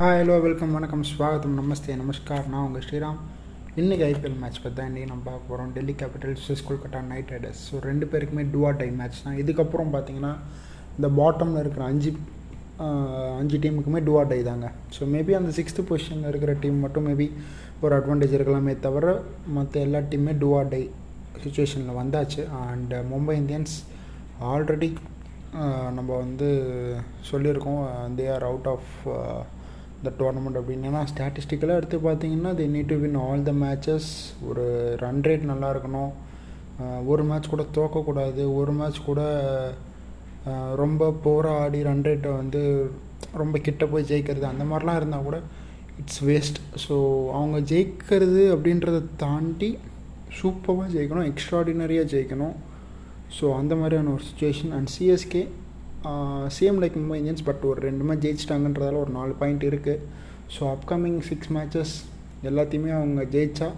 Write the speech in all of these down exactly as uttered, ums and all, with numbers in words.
Hi hello welcome வணக்கம் ஸ்வாகத்தம் நமஸ்தே நமஸ்கார். நான் உங்கள் ஸ்ரீராம். இன்றைக்கி ஐபிஎல் மேட்ச் பார்த்தா இன்றைக்கி நம்ம பார்க்க போகிறோம் Delhi Capitals versus Kolkata Knight Riders. So ரெண்டு பேருக்குமே டூ ஆர் டை மேட்ச் தான். இதுக்கப்புறம் பார்த்திங்கன்னா இந்த பாட்டமில் இருக்கிற அஞ்சு அஞ்சு டீமுக்குமே டூ ஆர் டை தாங்க. ஸோ மேபி அந்த சிக்ஸ்த்து பொசிஷனில் இருக்கிற டீம் மட்டும் மேபி ஒரு அட்வான்டேஜ் இருக்கலாமே தவிர மற்ற எல்லா டீமுமே டூ ஆர் டை சுச்சுவேஷனில் வந்தாச்சு. அண்ட் மும்பை இந்தியன்ஸ் ஆல்ரெடி நம்ம வந்து சொல்லியிருக்கோம் தே ஆர் அவுட் ஆஃப் இந்த டோர்னமெண்ட் அப்படின்னா ஸ்டாட்டிஸ்டிக்கலாக எடுத்து பார்த்தீங்கன்னா they need to win all the matches. ஒரு ரன் ரேட் நல்லா இருக்கணும், ஒரு மேட்ச் கூட தோக்கக்கூடாது, ஒரு மேட்ச் கூட ரொம்ப போராடி ஆடி ரன் ரேட்டை வந்து ரொம்ப கிட்ட போய் ஜெயிக்கிறது அந்த மாதிரிலாம் இருந்தால் கூட இட்ஸ் வேஸ்ட். ஸோ அவங்க ஜெயிக்கிறது அப்படின்றத தாண்டி சூப்பராக ஜெயிக்கணும், எக்ஸ்ட்ராடினரியாக ஜெயிக்கணும். ஸோ அந்த மாதிரியான ஒரு situation. And CSK same like Mumbai Indians, but ஒரு ரெண்டு மேட்ச் ஜெயிச்சிட்டாங்கன்றதால ஒரு நாலு பாயிண்ட் இருக்குது. ஸோ அப்கமிங் சிக்ஸ் மேட்சஸ் எல்லாத்தையுமே அவங்க ஜெயித்தா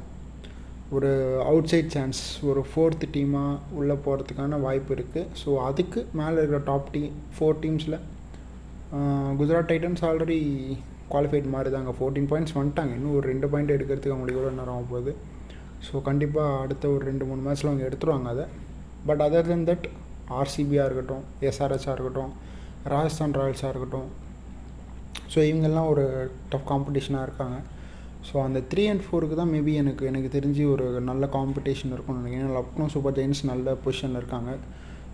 ஒரு அவுட் சைட் சான்ஸ், ஒரு ஃபோர்த்து டீமாக உள்ளே போகிறதுக்கான வாய்ப்பு இருக்குது. ஸோ அதுக்கு மேலே இருக்கிற டாப் டீ ஃபோர் டீம்ஸில் குஜராத் டைட்டன்ஸ் ஆல்ரெடி குவாலிஃபைட் மாதிரி தாங்க, ஃபோர்டீன் பாயிண்ட்ஸ் வந்துட்டாங்க. இன்னும் ஒரு ரெண்டு பாயிண்ட் எடுக்கிறதுக்கு அவங்களுக்கு எவ்வளோ நேரம் ஆகும் போகுது. ஸோ கண்டிப்பாக அடுத்த ஒரு ரெண்டு மூணு மேட்ச்சில் அவங்க எடுத்துருவாங்க அதை. பட் அதர் தென் தட் ஆர்சிபியாக இருக்கட்டும், எஸ்ஆர்எஸ்ஸாக இருக்கட்டும், ராஜஸ்தான் ராயல்ஸாக இருக்கட்டும், ஸோ இவங்கெல்லாம் ஒரு டஃப் காம்படிஷனாக இருக்காங்க. ஸோ அந்த த்ரீ அண்ட் ஃபோருக்கு தான் மேபி எனக்கு எனக்கு தெரிஞ்சு ஒரு நல்ல காம்படிஷன் இருக்கும்னு நினைக்கிறேன். லக்னோ சூப்பர் ஜெயின்ஸ் நல்ல பொசிஷனில் இருக்காங்க.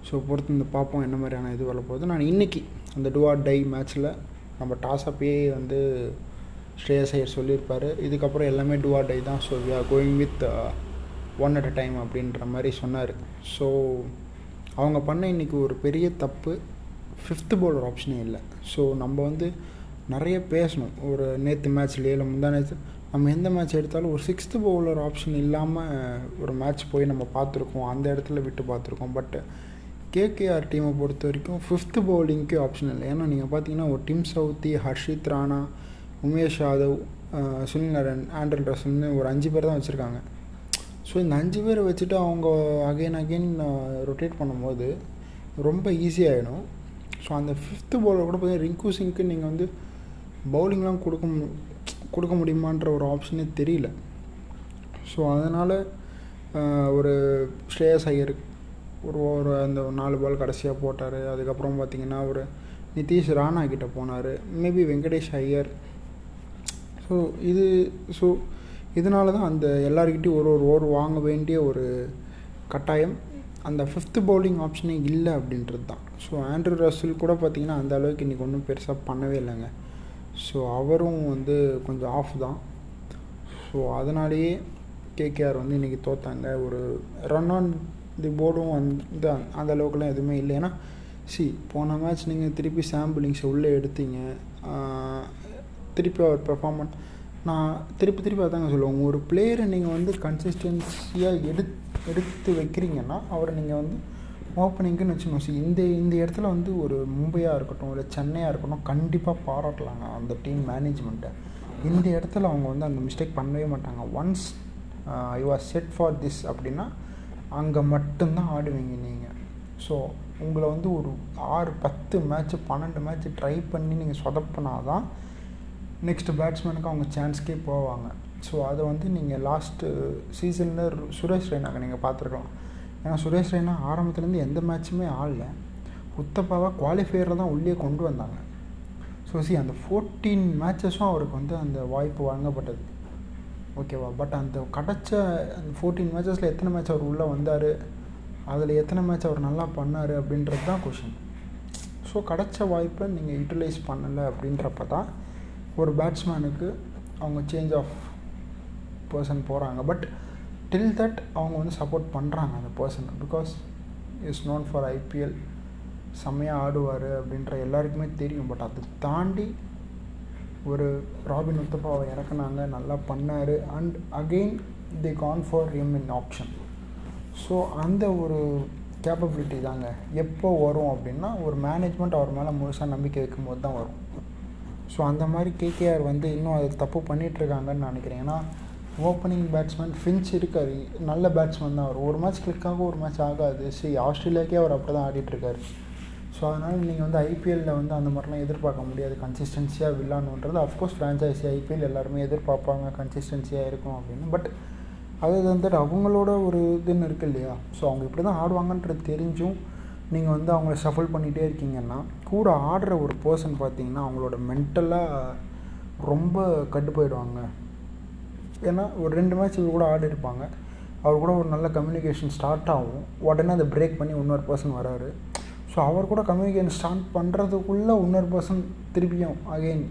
ஸோ பொறுத்து இந்த பார்ப்போம் என்ன மாதிரியான இது வரப்போகுது. நான் இன்றைக்கி அந்த டூ ஆர் டை மேட்ச்சில் நம்ம டாஸ்அப்பே வந்து ஸ்ரேயஸ் ஐயர் சொல்லியிருப்பார், இதுக்கப்புறம் எல்லாமே டூ ஆர் டை தான். So we are going with one at a time அப்படின்ற மாதிரி சொன்னார். ஸோ அவங்க பண்ண இன்றைக்கி ஒரு பெரிய தப்பு, ஃபிஃப்த்து பவுலர் ஆப்ஷனே இல்லை. ஸோ நம்ம வந்து நிறைய பேசணும் ஒரு நேற்று மேட்ச்லேயே இல்லை முந்தா நேற்று நம்ம எந்த மேட்ச் எடுத்தாலும் ஒரு சிக்ஸ்த்து பவுலர் ஆப்ஷன் இல்லாமல் ஒரு மேட்ச் போய் நம்ம பார்த்துருக்கோம், அந்த இடத்துல விட்டு பார்த்துருக்கோம். பட்டு கேகேஆர் டீமை பொறுத்த வரைக்கும் ஃபிஃப்த்து பவுலிங்க்கே ஆப்ஷன் இல்லை. ஏன்னா நீங்கள் பார்த்தீங்கன்னா ஒரு Tim Southee, Harshit Rana, Umesh Yadav, Sunil Narine, Andre ரசல்னு ஒரு அஞ்சு பேர் தான் வச்சுருக்காங்க. ஸோ இந்த அஞ்சு பேரை வச்சுட்டு அவங்க அகெயின் அகெயின் ரொட்டேட் பண்ணும்போது ரொம்ப ஈஸியாகிடும். ஸோ அந்த ஃபிஃப்த்து பவுலர் கூட பார்த்தீங்கன்னா ரிங்கு சிங்க்கு நீங்கள் வந்து பவுலிங்லாம் கொடுக்க கொடுக்க முடியுமான்ற ஒரு ஆப்ஷனே தெரியல. ஸோ அதனால் ஒரு ஸ்ரேயஸ் ஐயர் ஒரு ஒரு அந்த நாலு பால் கடைசியாக போட்டார். அதுக்கப்புறம் பார்த்திங்கன்னா ஒரு நிதிஷ் ராணா கிட்டே போனார், மேபி வெங்கடேஷ் ஐயர். ஸோ இது ஸோ இதனால தான் அந்த எல்லாருக்கிட்டையும் ஒரு ஒரு ஓவர் வாங்க வேண்டிய ஒரு கட்டாயம், அந்த ஃபிஃப்த்து பவுலிங் ஆப்ஷனே இல்லை அப்படின்றது தான். ஸோ ஆண்ட்ரூ ரசல் கூட பார்த்திங்கன்னா அந்த அளவுக்கு இன்றைக்கி ஒன்றும் பெருசாக பண்ணவே இல்லைங்க. ஸோ அவரும் வந்து கொஞ்சம் ஆஃப் தான். ஸோ அதனாலேயே கேகேஆர் வந்து இன்றைக்கி தோற்றாங்க. ஒரு ரன் ஆன் தி போர்டும் வந்து அந்த அளவுக்குலாம் எதுவுமே இல்லை. ஏன்னா சி போன மேட்ச் நீங்கள் திருப்பி சாம்பிளிங்ஸை உள்ளே எடுத்தீங்க, திருப்பி அவர் பெர்ஃபார்மன்ஸ் நான் திருப்பி திருப்பி அதாங்க சொல்லுவோம். ஒரு பிளேயரை நீங்கள் வந்து கன்சிஸ்டன்சியாக எடு எடுத்து வைக்கிறீங்கன்னா அவரை நீங்கள் வந்து ஓப்பனிங்குன்னு வச்சுக்கணும். ஸோ இந்த இந்த இடத்துல வந்து ஒரு மும்பையாக இருக்கட்டும், இல்லை சென்னையாக இருக்கட்டும், கண்டிப்பாக பாராட்டலாங்க அந்த டீம் மேனேஜ்மெண்ட்டை. இந்த இடத்துல அவங்க வந்து அந்த மிஸ்டேக் பண்ணவே மாட்டாங்க. Once you are set for this அப்படின்னா அங்கே மட்டும்தான் ஆடுவீங்க நீங்கள். ஸோ உங்களை வந்து ஒரு ஆறு பத்து மேட்ச்சு பன்னெண்டு மேட்ச்சு ட்ரை பண்ணி நீங்கள் சொதப்பினாதான் நெக்ஸ்ட்டு பேட்ஸ்மேனுக்கு அவங்க சான்ஸ்க்கே போவாங்க. ஸோ அதை வந்து நீங்கள் லாஸ்ட்டு சீசனில் சுரேஷ் ரெய்னாக்கு நீங்கள் பார்த்துருக்கலாம். ஏன்னா சுரேஷ் ரெய்னா ஆரம்பத்துலேருந்து எந்த மேட்சுமே ஆடல, உத்தப்பாவாக குவாலிஃபையரில் தான் உள்ளே கொண்டு வந்தாங்க. ஸோ சி அந்த ஃபோர்டீன் மேட்சஸும் அவருக்கு வந்து அந்த வாய்ப்பு வழங்கப்பட்டது, ஓகேவா. பட் அந்த கிடச்ச அந்த ஃபோர்டீன் மேட்சஸில் எத்தனை மேட்ச் அவர் உள்ளே வந்தார், அதில் எத்தனை மேட்ச் அவர் நல்லா பண்ணார் அப்படின்றது தான் கொஷின். ஸோ கிடச்ச வாய்ப்பை நீங்கள் யூட்டிலைஸ் பண்ணலை அப்படின்றப்ப தான் ஒரு பேட்ஸ்மேனுக்கு அவங்க சேஞ்ச் ஆஃப் பர்சன் போகிறாங்க. பட் டில் தட் அவங்க வந்து சப்போர்ட் பண்ணுறாங்க அந்த பர்சனை, because is known for IPL, செம்மையாக ஆடுவார் அப்படின்ற எல்லாருக்குமே தெரியும். பட் அதை தாண்டி ஒரு ராபின் உத்தப்பாவை இறக்குனாங்க, நல்லா பண்ணார். And again they Khan for him in option. So அந்த ஒரு கேப்பபிலிட்டி தாங்க எப்போ வரும் அப்படின்னா ஒரு மேனேஜ்மெண்ட் அவர் மேலே முழுசாக நம்பிக்கை வைக்கும் போது தான் வரும். ஸோ அந்த மாதிரி கேகேஆர் வந்து இன்னும் அது தப்பு பண்ணிகிட்ருக்காங்கன்னு நினைக்கிறேன். ஏன்னா ஓப்பனிங் பேட்ஸ்மேன் ஃபின்ச் இருக்கார், நல்ல பேட்ஸ்மேன் தான் அவர். ஒரு மேட்ச் கிளிக்காக ஒரு மேட்ச் ஆகாது. சரி ஆஸ்திரேலியாவுக்கே அவர் அப்படி தான் ஆடிட்டுருக்காரு. ஸோ அதனால் நீங்கள் வந்து ஐபிஎல்லில் வந்து அந்த மாதிரிலாம் எதிர்பார்க்க முடியாது. கன்சிஸ்டன்சியாக விளாட்ணுன்றது அஃப்கோர்ஸ் ஃப்ரான்ச்சைஸி ஐபிஎல் எல்லாருமே எதிர்பார்ப்பாங்க கன்சிஸ்டன்சியாக இருக்கும் அப்படின்னு. பட் அது வந்துட்டு அவங்களோட ஒரு இதுன்னு இருக்குது இல்லையா, ஸோ அவங்க இப்படி தான் ஆடுவாங்கன்றது தெரிஞ்சும் நீங்கள் வந்து அவங்கள ஷஃபல் பண்ணிகிட்டே இருக்கீங்கன்னா, கூட ஆடுற ஒரு பர்சன் பார்த்திங்கன்னா அவங்களோட மென்டலாக ரொம்ப கட்டு போயிடுவாங்க. ஏன்னா ஒரு ரெண்டு மேட்ச் இவர் கூட ஆடி இருப்பாங்க, அவர் கூட ஒரு நல்ல கம்யூனிகேஷன் ஸ்டார்ட் ஆகும், உடனே அதை பிரேக் பண்ணி இன்னொரு பர்சன் வராரு. ஸோ அவர் கூட கம்யூனிகேஷன் ஸ்டார்ட் பண்ணுறதுக்குள்ளே இன்னொரு பர்சன் திருப்பியும் அகெயின்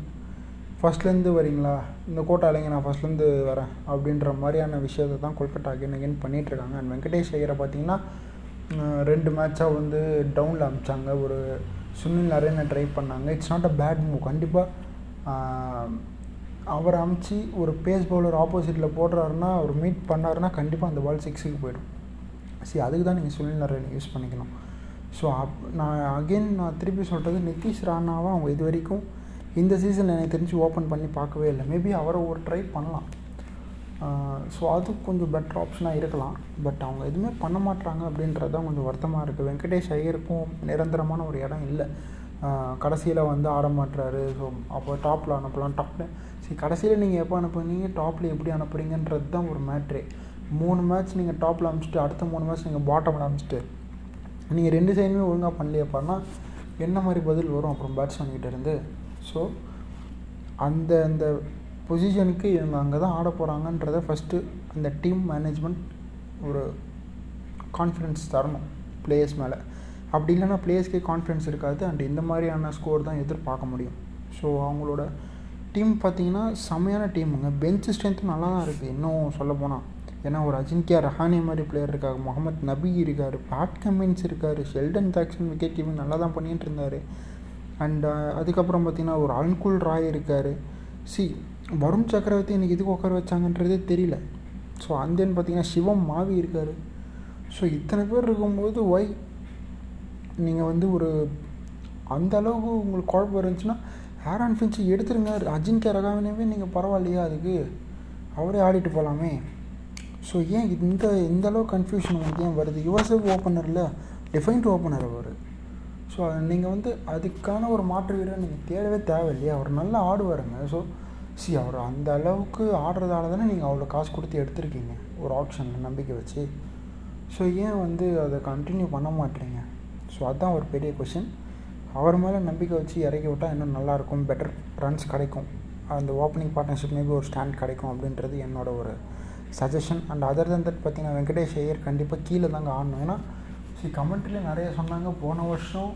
ஃபஸ்ட்லேருந்து வரீங்களா, இந்த கோட்டாலைங்க நான் ஃபஸ்ட்லேருந்து வரேன் அப்படின்ற மாதிரியான விஷயத்தை தான் கொல்கட்டா அகெயின் அகெயின் பண்ணிகிட்ருக்காங்க. அண்ட் வெங்கடேஷ் ஐயரை பார்த்திங்கன்னா ரெண்டு மேட்சாக வந்து டவுனில் அமிச்சாங்க, ஒரு சுனில் நரேனை ட்ரை பண்ணாங்க. It's not a bad move. கண்டிப்பாக அவர் அமிச்சு ஒரு பேஸ் பவுலர் ஆப்போசிட்டில் போடுறாருன்னா, அவர் மீட் பண்ணாருன்னா கண்டிப்பாக அந்த பால் சிக்ஸுக்கு போய்டும். சரி, அதுக்கு தான் நீங்கள் சுனில் நரேனை யூஸ் பண்ணிக்கணும். ஸோ அப் நான் அகெயின் நான் திருப்பி சொல்கிறது, நிதிஷ் ராணாவை அவங்க இது வரைக்கும் இந்த சீசன் எனக்கு தெரிஞ்சு ஓப்பன் பண்ணி பார்க்கவே இல்லை. மேபி அவரை ஒரு ட்ரை பண்ணலாம், ஸோ அது கொஞ்சம் பெட்டர் ஆப்ஷனாக இருக்கலாம். பட் அவங்க எதுவுமே பண்ண மாட்டாங்க அப்படின்றது தான் கொஞ்சம் வருத்தமாக இருக்குது. வெங்கடேஷ் ஐயருக்கும் நிரந்தரமான ஒரு இடம் இல்லை. கடைசியில் வந்து ஆட மாட்டுறாரு, ஸோ அப்போ டாப்பில் அனுப்பலாம் டாப்பில். சரி, கடைசியில் நீங்கள் எப்போ அனுப்புனீங்க, டாப்பில் எப்படி அனுப்புறீங்கன்றது தான் ஒரு மேட்ரு. மூணு மேட்ச் நீங்கள் டாப்பில் அனுப்பிச்சிட்டு அடுத்த மூணு மேட்ச் நீங்கள் பாட்டமில் அனுப்பிச்சிட்டு நீங்கள் ரெண்டு சைடுமே ஒழுங்காக பண்ணலையப்பான்னா என்ன மாதிரி பதில் வரும் அப்புறம் பேட்ஸ்மேன் கிட்டேருந்து? ஸோ அந்த அந்த பொசிஷனுக்கு இவங்க அங்கே தான் ஆட போகிறாங்கன்றத ஃபஸ்ட்டு அந்த டீம் மேனேஜ்மெண்ட் ஒரு கான்ஃபிடன்ஸ் தரணும் பிளேயர்ஸ் மேலே. அப்படி இல்லைன்னா பிளேயர்ஸ்க்கே கான்ஃபிடன்ஸ் இருக்காது, அண்ட் இந்த மாதிரியான ஸ்கோர் தான் எதிர்பார்க்க முடியும். ஸோ அவங்களோட டீம் பார்த்திங்கன்னா செம்மையான டீமுங்க. பெஞ்ச் ஸ்ட்ரென்த்தும் நல்லா தான் இருக்குது இன்னும் சொல்ல போனால். ஏன்னா ஒரு அஜின்கியா ரஹானே மாதிரி பிளேயர் இருக்காங்க, முகமது நபி இருக்கார், பேட் கமின்ஸ் இருக்கார், ஷெல்டன் ஜாக்சன் விக்கெட் கீப்பிங் நல்லா தான் பண்ணிகிட்டு இருந்தார். அண்ட் அதுக்கப்புறம் பார்த்திங்கன்னா ஒரு அன்குல் ராய் இருக்கார். சி வருண் சக்கரவர்த்தி இன்றைக்கி இதுக்கு உட்கார வச்சாங்கன்றதே தெரியல. ஸோ அந்த பார்த்திங்கன்னா சிவம் மாவி இருக்கார். ஸோ இத்தனை பேர் இருக்கும்போது ஒய் நீங்கள் வந்து ஒரு அந்த அளவுக்கு உங்களுக்கு குழப்பம் இருந்துச்சுன்னா ஆரான் ஃபின்ச்சு எடுத்துருங்க. அஜின்கியா ரஹானேவே நீங்கள் பரவாயில்லையா, அதுக்கு அவரே ஆடிட்டு போகலாமே. ஸோ ஏன் இந்த இந்த அளவு கன்ஃபியூஷன் உங்களுக்கு ஏன் வருது? யுவர்செல்ஃப் ஓப்பனரில் டிஃபைன்ட் ஓப்பனர் அவர். ஸோ நீங்கள் வந்து அதுக்கான ஒரு மாற்று வீரர் நீங்கள் தேடவே தேவையில்லையா, அவர் நல்லா ஆடுவாருங்க. ஸோ சி அவர் அந்த அளவுக்கு ஆடுறதால தானே நீங்கள் அவ்வளோ காசு கொடுத்து எடுத்துருக்கீங்க ஒரு ஆப்ஷனில் நம்பிக்கை வச்சு. ஸோ ஏன் வந்து அதை கண்டினியூ பண்ண மாட்டீங்க? ஸோ அதுதான் ஒரு பெரிய கொஷின். அவர் மேலே நம்பிக்கை வச்சு இறக்கி விட்டால் இன்னும் நல்லாயிருக்கும், பெட்டர் ரன்ஸ் கிடைக்கும், அந்த ஓப்பனிங் பார்ட்னர்ஷிப் மேபி ஒரு ஸ்டாண்ட் கிடைக்கும் அப்படின்றது என்னோட ஒரு suggestion. And other than that பார்த்திங்கன்னா வெங்கடேஷ் ஐயர் கண்டிப்பாக கீழே தாங்க ஆடணும். ஏன்னா ஸோ கமெண்ட்ரியில் நிறைய சொன்னாங்க போன வருஷம்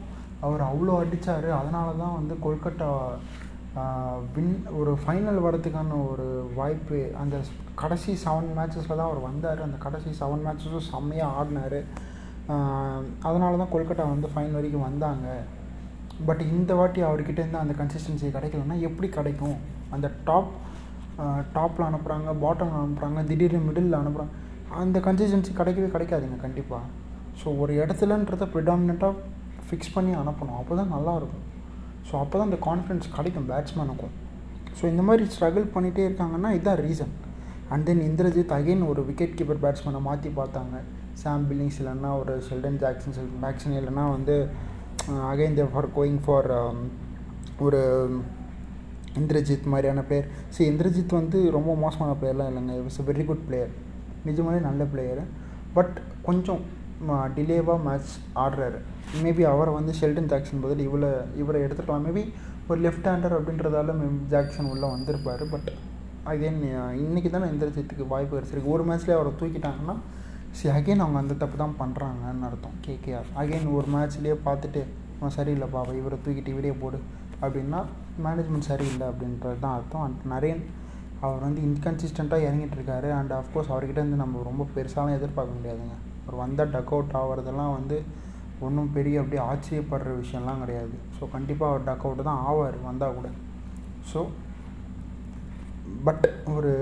அவர் அவ்வளோ அடித்தார், அதனால தான் வந்து கொல்கட்டா வின் ஒரு ஃபைனல் வரதுக்கான ஒரு வாய்ப்பு. அந்த கடைசி செவன் மேட்சஸில் தான் அவர் வந்தார், அந்த கடைசி செவன் மேட்சஸும் செம்மையாக ஆடினார், அதனால தான் கொல்கட்டா வந்து ஃபைனல் வரைக்கும் வந்தாங்க. பட் இந்த வாட்டி அவர்கிட்டேருந்து அந்த கன்சிஸ்டன்சி கிடைக்கலன்னா எப்படி கிடைக்கும்? அந்த டாப் டாப்பில் அனுப்புகிறாங்க, பாட்டமில் அனுப்புகிறாங்க, திடீர்னு மிடில் அனுப்புகிறாங்க, அந்த கன்சிஸ்டன்சி கிடைக்கவே கிடைக்காதுங்க கண்டிப்பாக. ஸோ ஒரு இடத்துலன்றதை ப்ரிடாமினெண்ட்டாக ஃபிக்ஸ் பண்ணி அனுப்பணும், அப்போ தான் நல்லாயிருக்கும். ஸோ அப்போ தான் அந்த கான்ஃபிடன்ஸ் கிடைக்கும் பேட்ஸ்மேனுக்கும். ஸோ இந்த மாதிரி ஸ்ட்ரகிள் பண்ணிகிட்டே இருக்காங்கன்னா இதுதான் reason. And then Indrajith again ஒரு விக்கெட் கீப்பர் பேட்ஸ்மேனை மாற்றி பார்த்தாங்க. சாம் பில்லிங்ஸ் இல்லைன்னா ஒரு ஷெல்டன் ஜாக்சன் ஷெல்டன் ஜாக்சன் இல்லைன்னா வந்து again they for going for ஒரு இந்திரஜித் மாதிரியான பிளேயர். சரி, இந்திரஜித் வந்து ரொம்ப மோசமான பிளேயர்லாம் இல்லைங்க, it's a very good player, நிஜமாலே நல்ல பிளேயரு. பட் கொஞ்சம் டிலேவாக மேட்ச் ஆடுறாரு. மேபி அவரை வந்து ஷெல்டன் ஜாக்சன் பதில் இவ்வளோ இவரை எடுத்துக்கலாம். மேபி ஒரு லெஃப்ட் ஹேண்டர் அப்படின்றதால ஜாக்சன் உள்ளே வந்திருப்பார். பட் அகெயின் இன்றைக்கி தானே இந்திரஜித்துக்கு வாய்ப்பு கிடச்சிருக்கு. ஒரு மேட்ச்லேயே அவரை தூக்கிட்டாங்கன்னா சரி அகெயின் அவங்க அந்த தப்பு தான் பண்ணுறாங்கன்னு அர்த்தம். கேகேஆர் அகெயின் ஒரு மேட்ச்லேயே பார்த்துட்டு அவன் சரியில்லைப்பா இவரை தூக்கிட்டு இவரே போடு அப்படின்னா மேனேஜ்மெண்ட் சரியில்லை அப்படின்றது தான் அர்த்தம். அண்ட் நரேன் அவர் வந்து இன்கன்சிஸ்டண்ட்டாக இறங்கிட்டு இருக்காரு. அண்ட் அஃப்கோர்ஸ் அவர்கிட்ட வந்து நம்ம ரொம்ப பெருசாலாம் எதிர்பார்க்க முடியாதுங்க. அவர் வந்தால் டக் அவுட் ஆகிறதெல்லாம் வந்து ஒன்றும் பெரிய அப்படியே ஆச்சரியப்படுற விஷயம்லாம் கிடையாது. ஸோ கண்டிப்பாக அவர் டக் அவுட் தான் ஆவார் வந்தால் கூட. ஸோ பட் ஒரு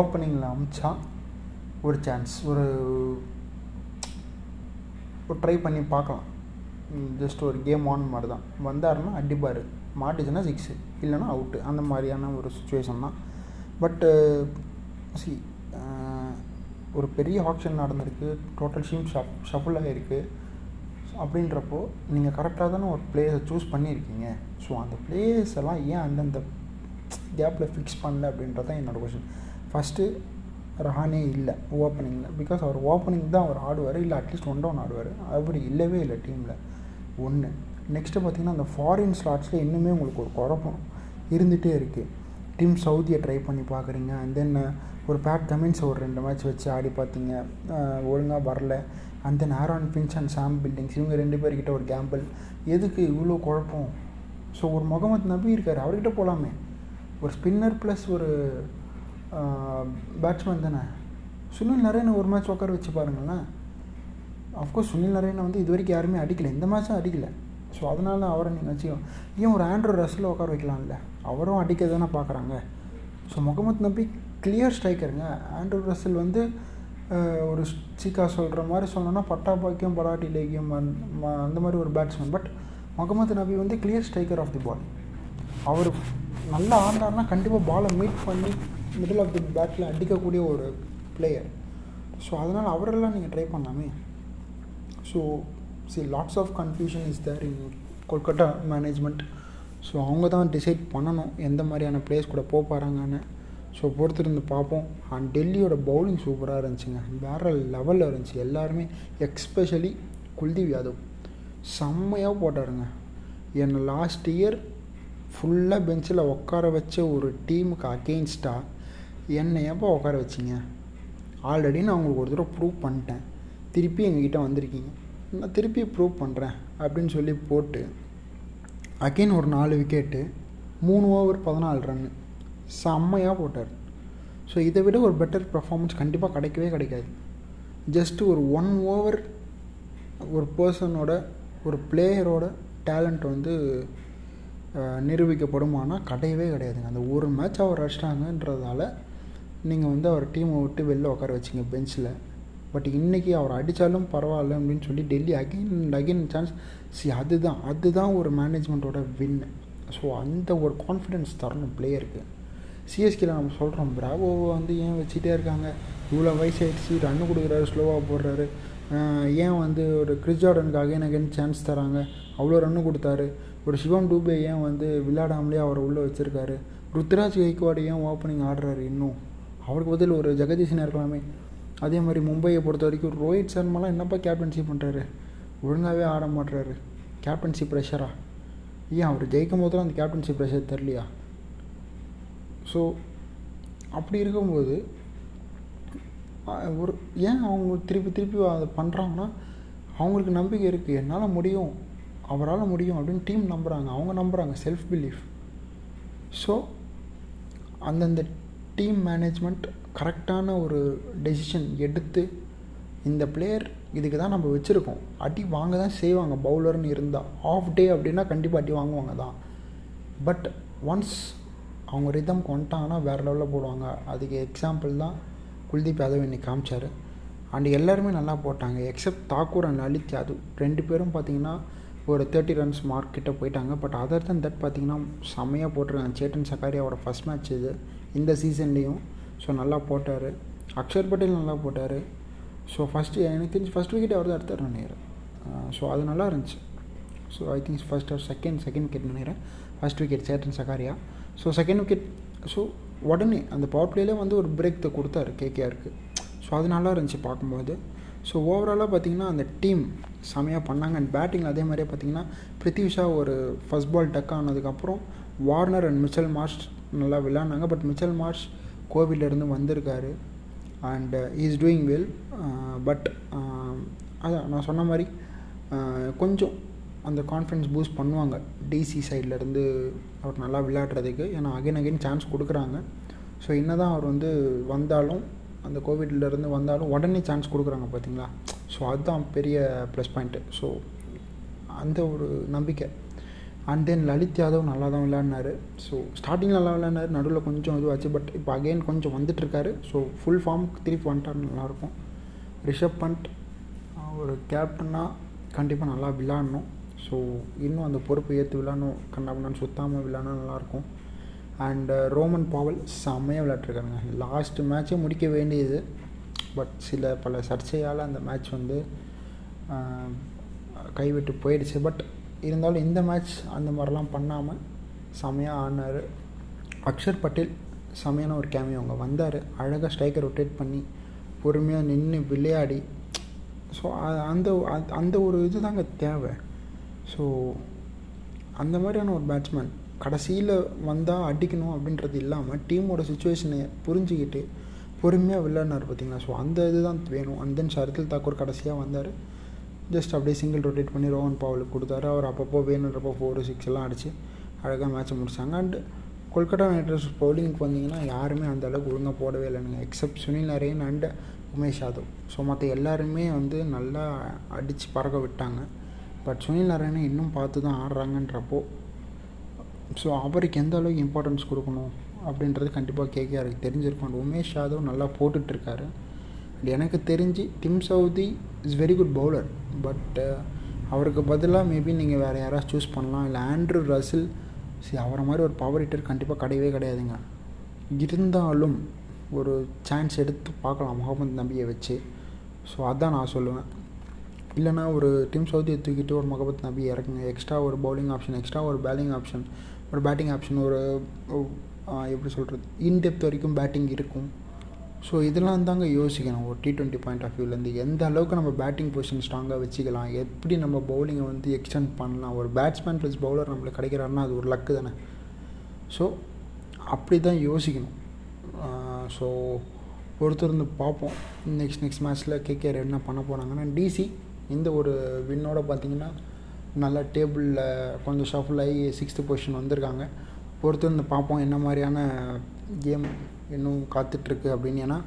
ஓப்பனிங்கில் அமிச்சா ஒரு சான்ஸ் ஒரு ட்ரை பண்ணி பார்க்கலாம். ஜஸ்ட் ஒரு கேம் ஆன் மாதிரி தான் வந்தாருன்னா அடிப்பார், மாட்டுச்சுன்னா சிக்ஸு இல்லைனா அவுட்டு, அந்த மாதிரியான ஒரு சுச்சுவேஷன் தான். பட்டு சி ஒரு பெரிய ஆக்ஷன் நடந்திருக்கு, டோட்டல் ஷீம் ஷப் ஷஃபுல் ஆகிருக்கு. ஸோ அப்படின்றப்போ நீங்கள் கரெக்டாக தானே ஒரு பிளேஸை சூஸ் பண்ணியிருக்கீங்க. ஸோ அந்த பிளேஸ் எல்லாம் ஏன் அந்தந்த கேப்பில் ஃபிக்ஸ் பண்ணல அப்படின்றது தான் என்னோடய கொஷின். ஃபஸ்ட்டு ரஹானே இல்லை ஓப்பனிங்கில், பிகாஸ் அவர் ஓப்பனிங் தான் அவர் ஆடுவார், இல்லை அட்லீஸ்ட் ஒன் டவுன் ஆடுவார், அவர் இல்லவே இல்லை டீமில் ஒன்று. நெக்ஸ்ட்டு பார்த்திங்கன்னா அந்த ஃபாரின் ஸ்லாட்ஸில் இன்னுமே உங்களுக்கு ஒரு குழப்பம் இருந்துகிட்டே இருக்குது. டீம் சவுதியை ட்ரை பண்ணி பார்க்குறீங்க, அண்ட் தென் ஒரு பேட் கமின்ஸ் ஒரு ரெண்டு மேட்ச் வச்சு ஆடி பார்த்தீங்க, ஒழுங்காக வரல. And then Aaron Finch and Sam Billings இவங்க ரெண்டு பேர்கிட்ட ஒரு கேம்பிள், எதுக்கு இவ்வளோ குழப்பம்? ஸோ ஒரு முகமது நபி இருக்கார், அவர்கிட்ட போகலாமே, ஒரு ஸ்பின்னர் ப்ளஸ் ஒரு பேட்ஸ்மேன் தானே. சுனில் நரேனை ஒரு மேட்ச் உட்கார வச்சு பாருங்களேன். அஃப்கோர்ஸ் சுனில் நரேனை வந்து இது வரைக்கும் யாருமே அடிக்கலை, இந்த மேட்ச்சும் அடிக்கலை. ஸோ அதனால் அவரை நீங்கள் வச்சுக்கலாம். ஏன் ஒரு ஆண்ட்ரூ ரஸ்ஸில் உட்கார வைக்கலாம்ல, அவரும் அடிக்க தானே பார்க்குறாங்க. ஸோ முகமது நபி கிளியர் ஸ்ட்ரைக்கருங்க. ஆண்ட்ரூ ரஸ்ஸல் வந்து ஒரு சீக்கா சொல்கிற மாதிரி சொல்லணும்னா பட்டா பாக்கியம் பலாட்டி லேக்கியம் அந்த மாதிரி ஒரு பேட்ஸ்மேன். பட் முகமது நபி வந்து clear striker of the ball. அவர் நல்லா ஆண்டார்னா கண்டிப்பாக பாலை மீட் பண்ணி மிடில் ஆஃப் தி பேட்டில் அடிக்கக்கூடிய ஒரு பிளேயர். ஸோ அதனால் அவரெல்லாம் நீங்கள் ட்ரை பண்ணலாமே. So see lots of confusion is there in Kolkata management. So அவங்க தான் டிசைட் பண்ணணும் எந்த மாதிரியான பிளேஸ் கூட போக போகிறாங்கன்னு. ஸோ பொறுத்திருந்து பார்ப்போம். அண்ட் டெல்லியோட பவுலிங் சூப்பராக இருந்துச்சுங்க, வேறு லெவலில் இருந்துச்சு. எல்லாருமே எக்ஸ்பெஷலி குல்தீப் யாதவ் செம்மையாக போட்டாருங்க. என்னை லாஸ்ட் இயர் ஃபுல்லாக பெஞ்சில் உட்கார வச்ச ஒரு டீமுக்கு அகெயின்ஸ்டாக என்னை ஏப்பா உட்கார வச்சிங்க? ஆல்ரெடி நான் உங்களுக்கு ஒரு தடவை ப்ரூவ் பண்ணிட்டேன், திருப்பி எங்ககிட்ட வந்திருக்கீங்க, நான் திருப்பி ப்ரூவ் பண்ணுறேன் அப்படின்னு சொல்லி போட்டு அகெயின் ஒரு நாலு விக்கெட்டு, மூணு ஓவர் பதினாலு ரன்னு செம்மையாக போட்டார். ஸோ இதை விட ஒரு பெட்டர் பர்ஃபார்மன்ஸ் கண்டிப்பாக கிடைக்கவே கிடைக்காது. ஜஸ்ட்டு ஒரு ஒன் ஓவர் ஒரு பர்சனோட ஒரு பிளேயரோட டேலண்ட் வந்து நிரூபிக்கப்படுமானா கிடையவே கிடையாதுங்க. அந்த ஒரு மேட்ச் அவர் அடிச்சிட்டாங்கன்றதால நீங்கள் வந்து அவர் டீமை விட்டு வெளில உட்கார வச்சிங்க பெஞ்சில். பட் இன்றைக்கி அவர் அடித்தாலும் பரவாயில்ல அப்படின்னு சொல்லி Delhi again and again chance. C அதுதான் அதுதான் ஒரு மேனேஜ்மெண்ட்டோட வின். ஸோ அந்த ஒரு கான்ஃபிடென்ஸ் தரணும் பிளேயருக்கு. சிஎஸ்கேல நம்ம சொல்கிறோம் பிராவோவை வந்து ஏன் வச்சுட்டே இருக்காங்க, இவ்வளோ வயசாகிடுச்சு, ரன்னு கொடுக்குறாரு, ஸ்லோவாக போடுறாரு, ஏன் வந்து ஒரு கிறிஸ் ஜார்டனுக்கு அகைன் அகைன் சான்ஸ் தராங்க, அவ்வளோ ரன்னு கொடுத்தாரு. ஒரு சிவம் டூபே ஏன் வந்து விளையாடாமலே அவரை உள்ளே வச்சுருக்காரு. ருத்ராஜ் கைக்வாடு ஏன் ஓப்பனிங் ஆடுறாரு, இன்னும் அவருக்கு பதில் ஒரு ஜெகதீஷன் இருக்கலாமே. அதே மாதிரி மும்பையை பொறுத்த வரைக்கும் ரோஹித் சர்மாலாம் என்னப்பா கேப்டன்சி பண்ணுறாரு, ஒழுங்காகவே ஆட மாட்டுறாரு. கேப்டன்சி ப்ரெஷரா? ஏன் அவர் ஜெயிக்கும் போதெல்லாம் அந்த கேப்டன்சி ப்ரெஷர் தெரியலையா? ஸோ அப்படி இருக்கும்போது ஒரு ஏன் அவங்க திருப்பி திருப்பி அதை பண்ணுறாங்கன்னா அவங்களுக்கு நம்பிக்கை இருக்குது, என்னால் முடியும், அவரால் முடியும் அப்படின்னு டீம் நம்புகிறாங்க, அவங்க நம்புகிறாங்க, செல்ஃப் பிலீஃப். ஸோ அந்தந்த டீம் மேனேஜ்மெண்ட் கரெக்டான ஒரு டெசிஷன் எடுத்து இந்த பிளேயர் இதுக்கு தான் நம்ம வச்சுருக்கோம், அடி வாங்க தான் செய்வாங்க பவுலர்னு இருந்தால், ஆஃப் டே அப்படின்னா கண்டிப்பாக அடி வாங்குவாங்க தான். பட் ஒன்ஸ் அவங்க ரிதம்க்கு வந்துட்டாங்கன்னா வேறு லெவலில் போடுவாங்க. அதுக்கு எக்ஸாம்பிள் தான் குல்தீப் யாதவ் இன்னைக்கு காமிச்சார். அண்ட் எல்லாருமே நல்லா போட்டாங்க எக்ஸப்ட் தாக்கூர் அண்ட் லலித் யாதவ். ரெண்டு பேரும் பார்த்திங்கன்னா ஒரு தேர்ட்டி ரன்ஸ் மார்க் கிட்டே போயிட்டாங்க. பட் அதர் தன் தட் பார்த்திங்கன்னா செம்மையாக போட்டிருக்காங்க. சேட்டன் சக்காரியாவோட ஃபஸ்ட் மேட்ச் இது இந்த சீசன்லேயும். ஸோ நல்லா போட்டார். அக்ஷர் பட்டேல் நல்லா போட்டார். ஸோ ஃபஸ்ட்டு எனக்கு தெரிஞ்சு ஃபஸ்ட் விக்கெட் அவர் தான் எடுத்தார் நினைக்கிறேன். ஸோ அது நல்லா இருந்துச்சு. So I think first or second second wicket நினைக்கிறேன். First wicket Chetan Sakariya, so second wicket. So உடனே அந்த பவர் பிளேயிலே வந்து ஒரு பிரேக் தான் கொடுத்தாரு கேகேஆருக்கு. ஸோ அது நல்லா இருந்துச்சு பார்க்கும்போது. ஸோ ஓவராலாக பார்த்திங்கன்னா அந்த டீம் செமையாக பண்ணாங்க. அண்ட் பேட்டிங் அதே மாதிரியே பார்த்திங்கன்னா பிரித்விஷா ஒரு ஃபஸ்ட் பால் டக் ஆனதுக்கப்புறம் வார்னர் அண்ட் மிச்சல் மார்ஷ் நல்லா விளையாண்டாங்க. பட் மிச்சல் மார்ஷ் கோவிட்லேருந்து வந்திருக்காரு and is doing well. But அதான் நான் சொன்ன மாதிரி கொஞ்சம் அந்த கான்ஃபிடன்ஸ் பூஸ்ட் பண்ணுவாங்க டிசி சைட்லேருந்து அவர் நல்லா விளையாடுறதுக்கு. ஏன்னா அகைன் அகைன் சான்ஸ் கொடுக்குறாங்க. ஸோ என்ன தான் அவர் வந்து வந்தாலும் அந்த கோவிட்லேருந்து வந்தாலும் உடனே சான்ஸ் கொடுக்குறாங்க பார்த்திங்களா. ஸோ அதுதான் பெரிய ப்ளஸ் பாயிண்ட்டு. ஸோ அந்த ஒரு நம்பிக்கை. அண்ட் தென் லலித் யாதவ் நல்லா தான் விளையாடினார். ஸோ ஸ்டார்டிங்கில் நல்லா விளையாடினார், நடுவில் கொஞ்சம் இதுவாச்சு, பட் இப்போ அகெயின் கொஞ்சம் வந்துட்டுருக்காரு. ஸோ ஃபுல் ஃபார்முக்கு திருப்பி வந்துட்டார், நல்லாயிருக்கும். ரிஷப் பண்ட் ஒரு கேப்டனாக கண்டிப்பாக நல்லா விளையாடணும். ஸோ இன்னும் அந்த பொறுப்பு ஏற்று விளையாடணும், கண்ணாப்பின்னு சுத்தாமல் விளையாடினா நல்லாயிருக்கும். அண்டு ரோமன் பாவல் செம்மையாக விளையாட்டுருக்காருங்க. லாஸ்ட்டு மேட்ச்சே முடிக்க வேண்டியது, பட் சில பல சர்ச்சையால் அந்த மேட்ச் வந்து கைவிட்டு போயிடுச்சு. பட் இருந்தாலும் இந்த மேட்ச் அந்த மாதிரிலாம் பண்ணாமல் செமையாக ஆனார். அக்ஷர் பட்டேல் செமையான ஒரு கேமியோ அவங்க வந்தார், அழகாக ஸ்ட்ரைக்கை ரொட்டேட் பண்ணி பொறுமையாக நின்று விளையாடி. ஸோ அந்த அந்த ஒரு இது தாங்க தேவை. ஸோ அந்த மாதிரியான ஒரு பேட்ஸ்மேன் கடைசியில் வந்தால் அடிக்கணும் அப்படின்றது இல்லாமல் டீமோட சுச்சுவேஷனை புரிஞ்சுக்கிட்டு பொறுமையாக விளையாடினார் பார்த்திங்கன்னா. ஸோ அந்த இது தான் வேணும். அண்ட் தென் ஷர்துல் தாக்கூர் கடைசியாக வந்தார், ஜஸ்ட் அப்படியே சிங்கிள் ரொட்டேட் பண்ணி ரோஹன் பாவலுக்கு கொடுத்தாரு. அவர் அப்பப்போ வேணுன்றப்போ ஃபோரு சிக்ஸ் எல்லாம் அடித்து அழகாக மேட்சை முடித்தாங்க. அண்டு கொல்கத்தா நைட் ரைடர்ஸ் பவுலிங்க்கு வந்தீங்கன்னா யாருமே அந்த அளவுக்கு ஒழுங்காக போடவே இல்லைங்க, except Sunil Narine and Umesh Yadav. So மற்ற எல்லாருமே வந்து நல்லா அடித்து பறக்க விட்டாங்க. பட் சுனில் நரேனை இன்னும் பார்த்து தான் ஆடுறாங்கன்றப்போ ஸோ அவருக்கு எந்த அளவுக்கு இம்பார்ட்டன்ஸ் கொடுக்கணும் அப்படின்றது கண்டிப்பாக கேகேஆருக்கு தெரிஞ்சிருக்கும். அண்ட் உமேஷ் யாதவ் நல்லா போட்டுட்ருக்காரு. அண்ட் எனக்கு தெரிஞ்சு Tim Southee is very good bowler, but அவருக்கு பதிலாக மேபி நீங்கள் வேறு யாராவது சூஸ் பண்ணலாம். இல்லை ஆண்ட்ரூ ரசில், சரி அவரை மாதிரி ஒரு பவர் ஹிட்டர் கண்டிப்பாக கிடையவே கிடையாதுங்க. இருந்தாலும் ஒரு சான்ஸ் எடுத்து பார்க்கலாம் முகமது நபியை வச்சு. ஸோ அதுதான் நான் சொல்லுவேன். இல்லைனா ஒரு டிம் சவுதியை தூக்கிட்டு ஒரு முகமது நபி இறக்குங்க. எக்ஸ்ட்ரா ஒரு பவுலிங் ஆப்ஷன், எக்ஸ்ட்ரா ஒரு பேலிங் ஆப்ஷன், ஒரு பேட்டிங் ஆப்ஷன், ஒரு எப்படி சொல்கிறது இன்டெப்த் வரைக்கும் பேட்டிங் இருக்கும். ஸோ இதெல்லாம் தாங்க யோசிக்கணும் ஒரு டி ட்வெண்ட்டி பாயிண்ட் ஆஃப் வியூலேருந்து. எந்த அளவுக்கு நம்ம பேட்டிங் பொசிஷன் ஸ்ட்ராங்காக வச்சுக்கலாம், எப்படி நம்ம பவுலிங்கை வந்து எக்ஸ்டெண்ட் பண்ணலாம். ஒரு பேட்ஸ்மேன் ப்ளஸ் பவுலர் நம்மளுக்கு கிடைக்கிறாருன்னா அது ஒரு லக்கு தானே. ஸோ அப்படி தான் யோசிக்கணும். ஸோ பொறுத்திருந்து பார்ப்போம் நெக்ஸ்ட் நெக்ஸ்ட் மேட்ச்சில் கேகேஆர் என்ன பண்ண போகிறாங்கன்னா. டிசி இந்த ஒரு வின்னோட பார்த்திங்கன்னா நல்லா டேபிளில் கொஞ்சம் ஷஃபில் ஆகி சிக்ஸ்த்து பொசிஷன் வந்திருக்காங்க. பொறுத்திருந்து பார்ப்போம் என்ன மாதிரியான கேம் இன்னும் காத்துட்ருக்கு அப்படின்னு. ஏன்னா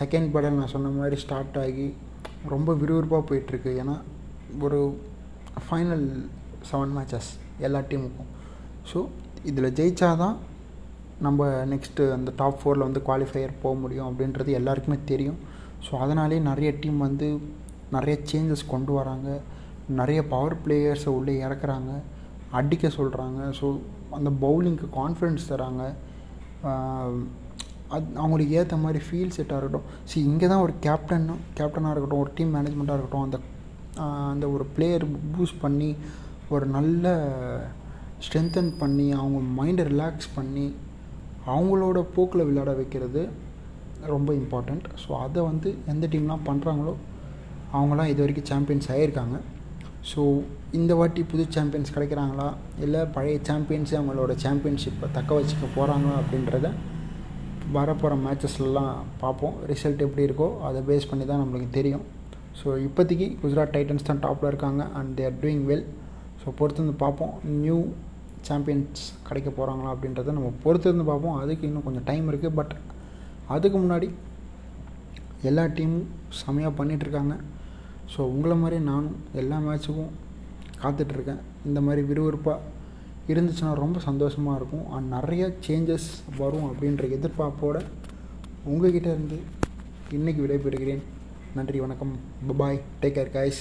செகண்ட் பேட்டில் நான் சொன்ன மாதிரி ஸ்டார்ட் ஆகி ரொம்ப விறுவிறுப்பாக போயிட்டுருக்கு. ஏன்னா ஒரு ஃபைனல் செவன் மேட்சஸ் எல்லா டீமுக்கும். ஸோ இதில் ஜெயித்தாதான் நம்ம நெக்ஸ்ட்டு அந்த டாப் ஃபோரில் வந்து குவாலிஃபையர் போக முடியும் அப்படின்றது எல்லாருக்குமே தெரியும். ஸோ அதனாலே நிறைய டீம் வந்து நிறைய சேஞ்சஸ் கொண்டு வராங்க, நிறைய பவர் பிளேயர்ஸை உள்ளே இறக்குறாங்க, அடிக்க சொல்கிறாங்க. ஸோ அந்த பவுலிங்க்கு கான்ஃபிடென்ஸ் தராங்க, அது அவங்களுக்கு ஏற்ற மாதிரி ஃபீல் செட்டாக இருக்கட்டும். சரி இங்கே தான் ஒரு கேப்டன் கேப்டனாக இருக்கட்டும், ஒரு டீம் மேனேஜ்மெண்ட்டாக இருக்கட்டும், அந்த அந்த ஒரு பிளேயர் பூஸ்ட் பண்ணி ஒரு நல்ல ஸ்ட்ரென்தன் பண்ணி அவங்க மைண்டை ரிலாக்ஸ் பண்ணி அவங்களோட போக்கில் விளையாட வைக்கிறது ரொம்ப இம்பார்ட்டண்ட். ஸோ அதை வந்து எந்த டீம்லாம் பண்ணுறாங்களோ அவங்களாம் இது வரைக்கும் சாம்பியன்ஸ் ஆகியிருக்காங்க. ஸோ இந்த வாட்டி புது சாம்பியன்ஸ் கிடைக்கிறாங்களா, இல்லை பழைய சாம்பியன்ஸே அவங்களோட சாம்பியன்ஷிப்பை தக்க வச்சுக்க போகிறாங்களா அப்படின்றத வரப்போகிற மேட்சஸ்லாம் பார்ப்போம். ரிசல்ட் எப்படி இருக்கோ அதை பேஸ் பண்ணி தான் நம்மளுக்கு தெரியும். ஸோ இப்போதைக்கு குஜராத் டைட்டன்ஸ் தான் டாப்பில் இருக்காங்க and they're doing well. So பொறுத்திருந்து பார்ப்போம் நியூ சாம்பியன்ஸ் கிடைக்க போகிறாங்களா அப்படின்றத நம்ம பொறுத்திருந்து பார்ப்போம். அதுக்கு இன்னும் கொஞ்சம் டைம் இருக்குது. பட் அதுக்கு முன்னாடி எல்லா டீமும் செமையாக பண்ணிகிட்ருக்காங்க. ஸோ உங்களை மாதிரி நானும் எல்லா மேட்சுக்கும் காத்துட்ருக்கேன். இந்த மாதிரி விறுவிறுப்பாக இருந்துச்சுன்னா ரொம்ப சந்தோஷமாக இருக்கும். அண்ட் நிறைய சேஞ்சஸ் வரும் அப்படின்ற எதிர்பார்ப்போடு உங்கள்கிட்ட இருந்து இன்றைக்கி விடைபெறுகிறேன். நன்றி, வணக்கம், பபாய், டேக் கேர் கைஸ்.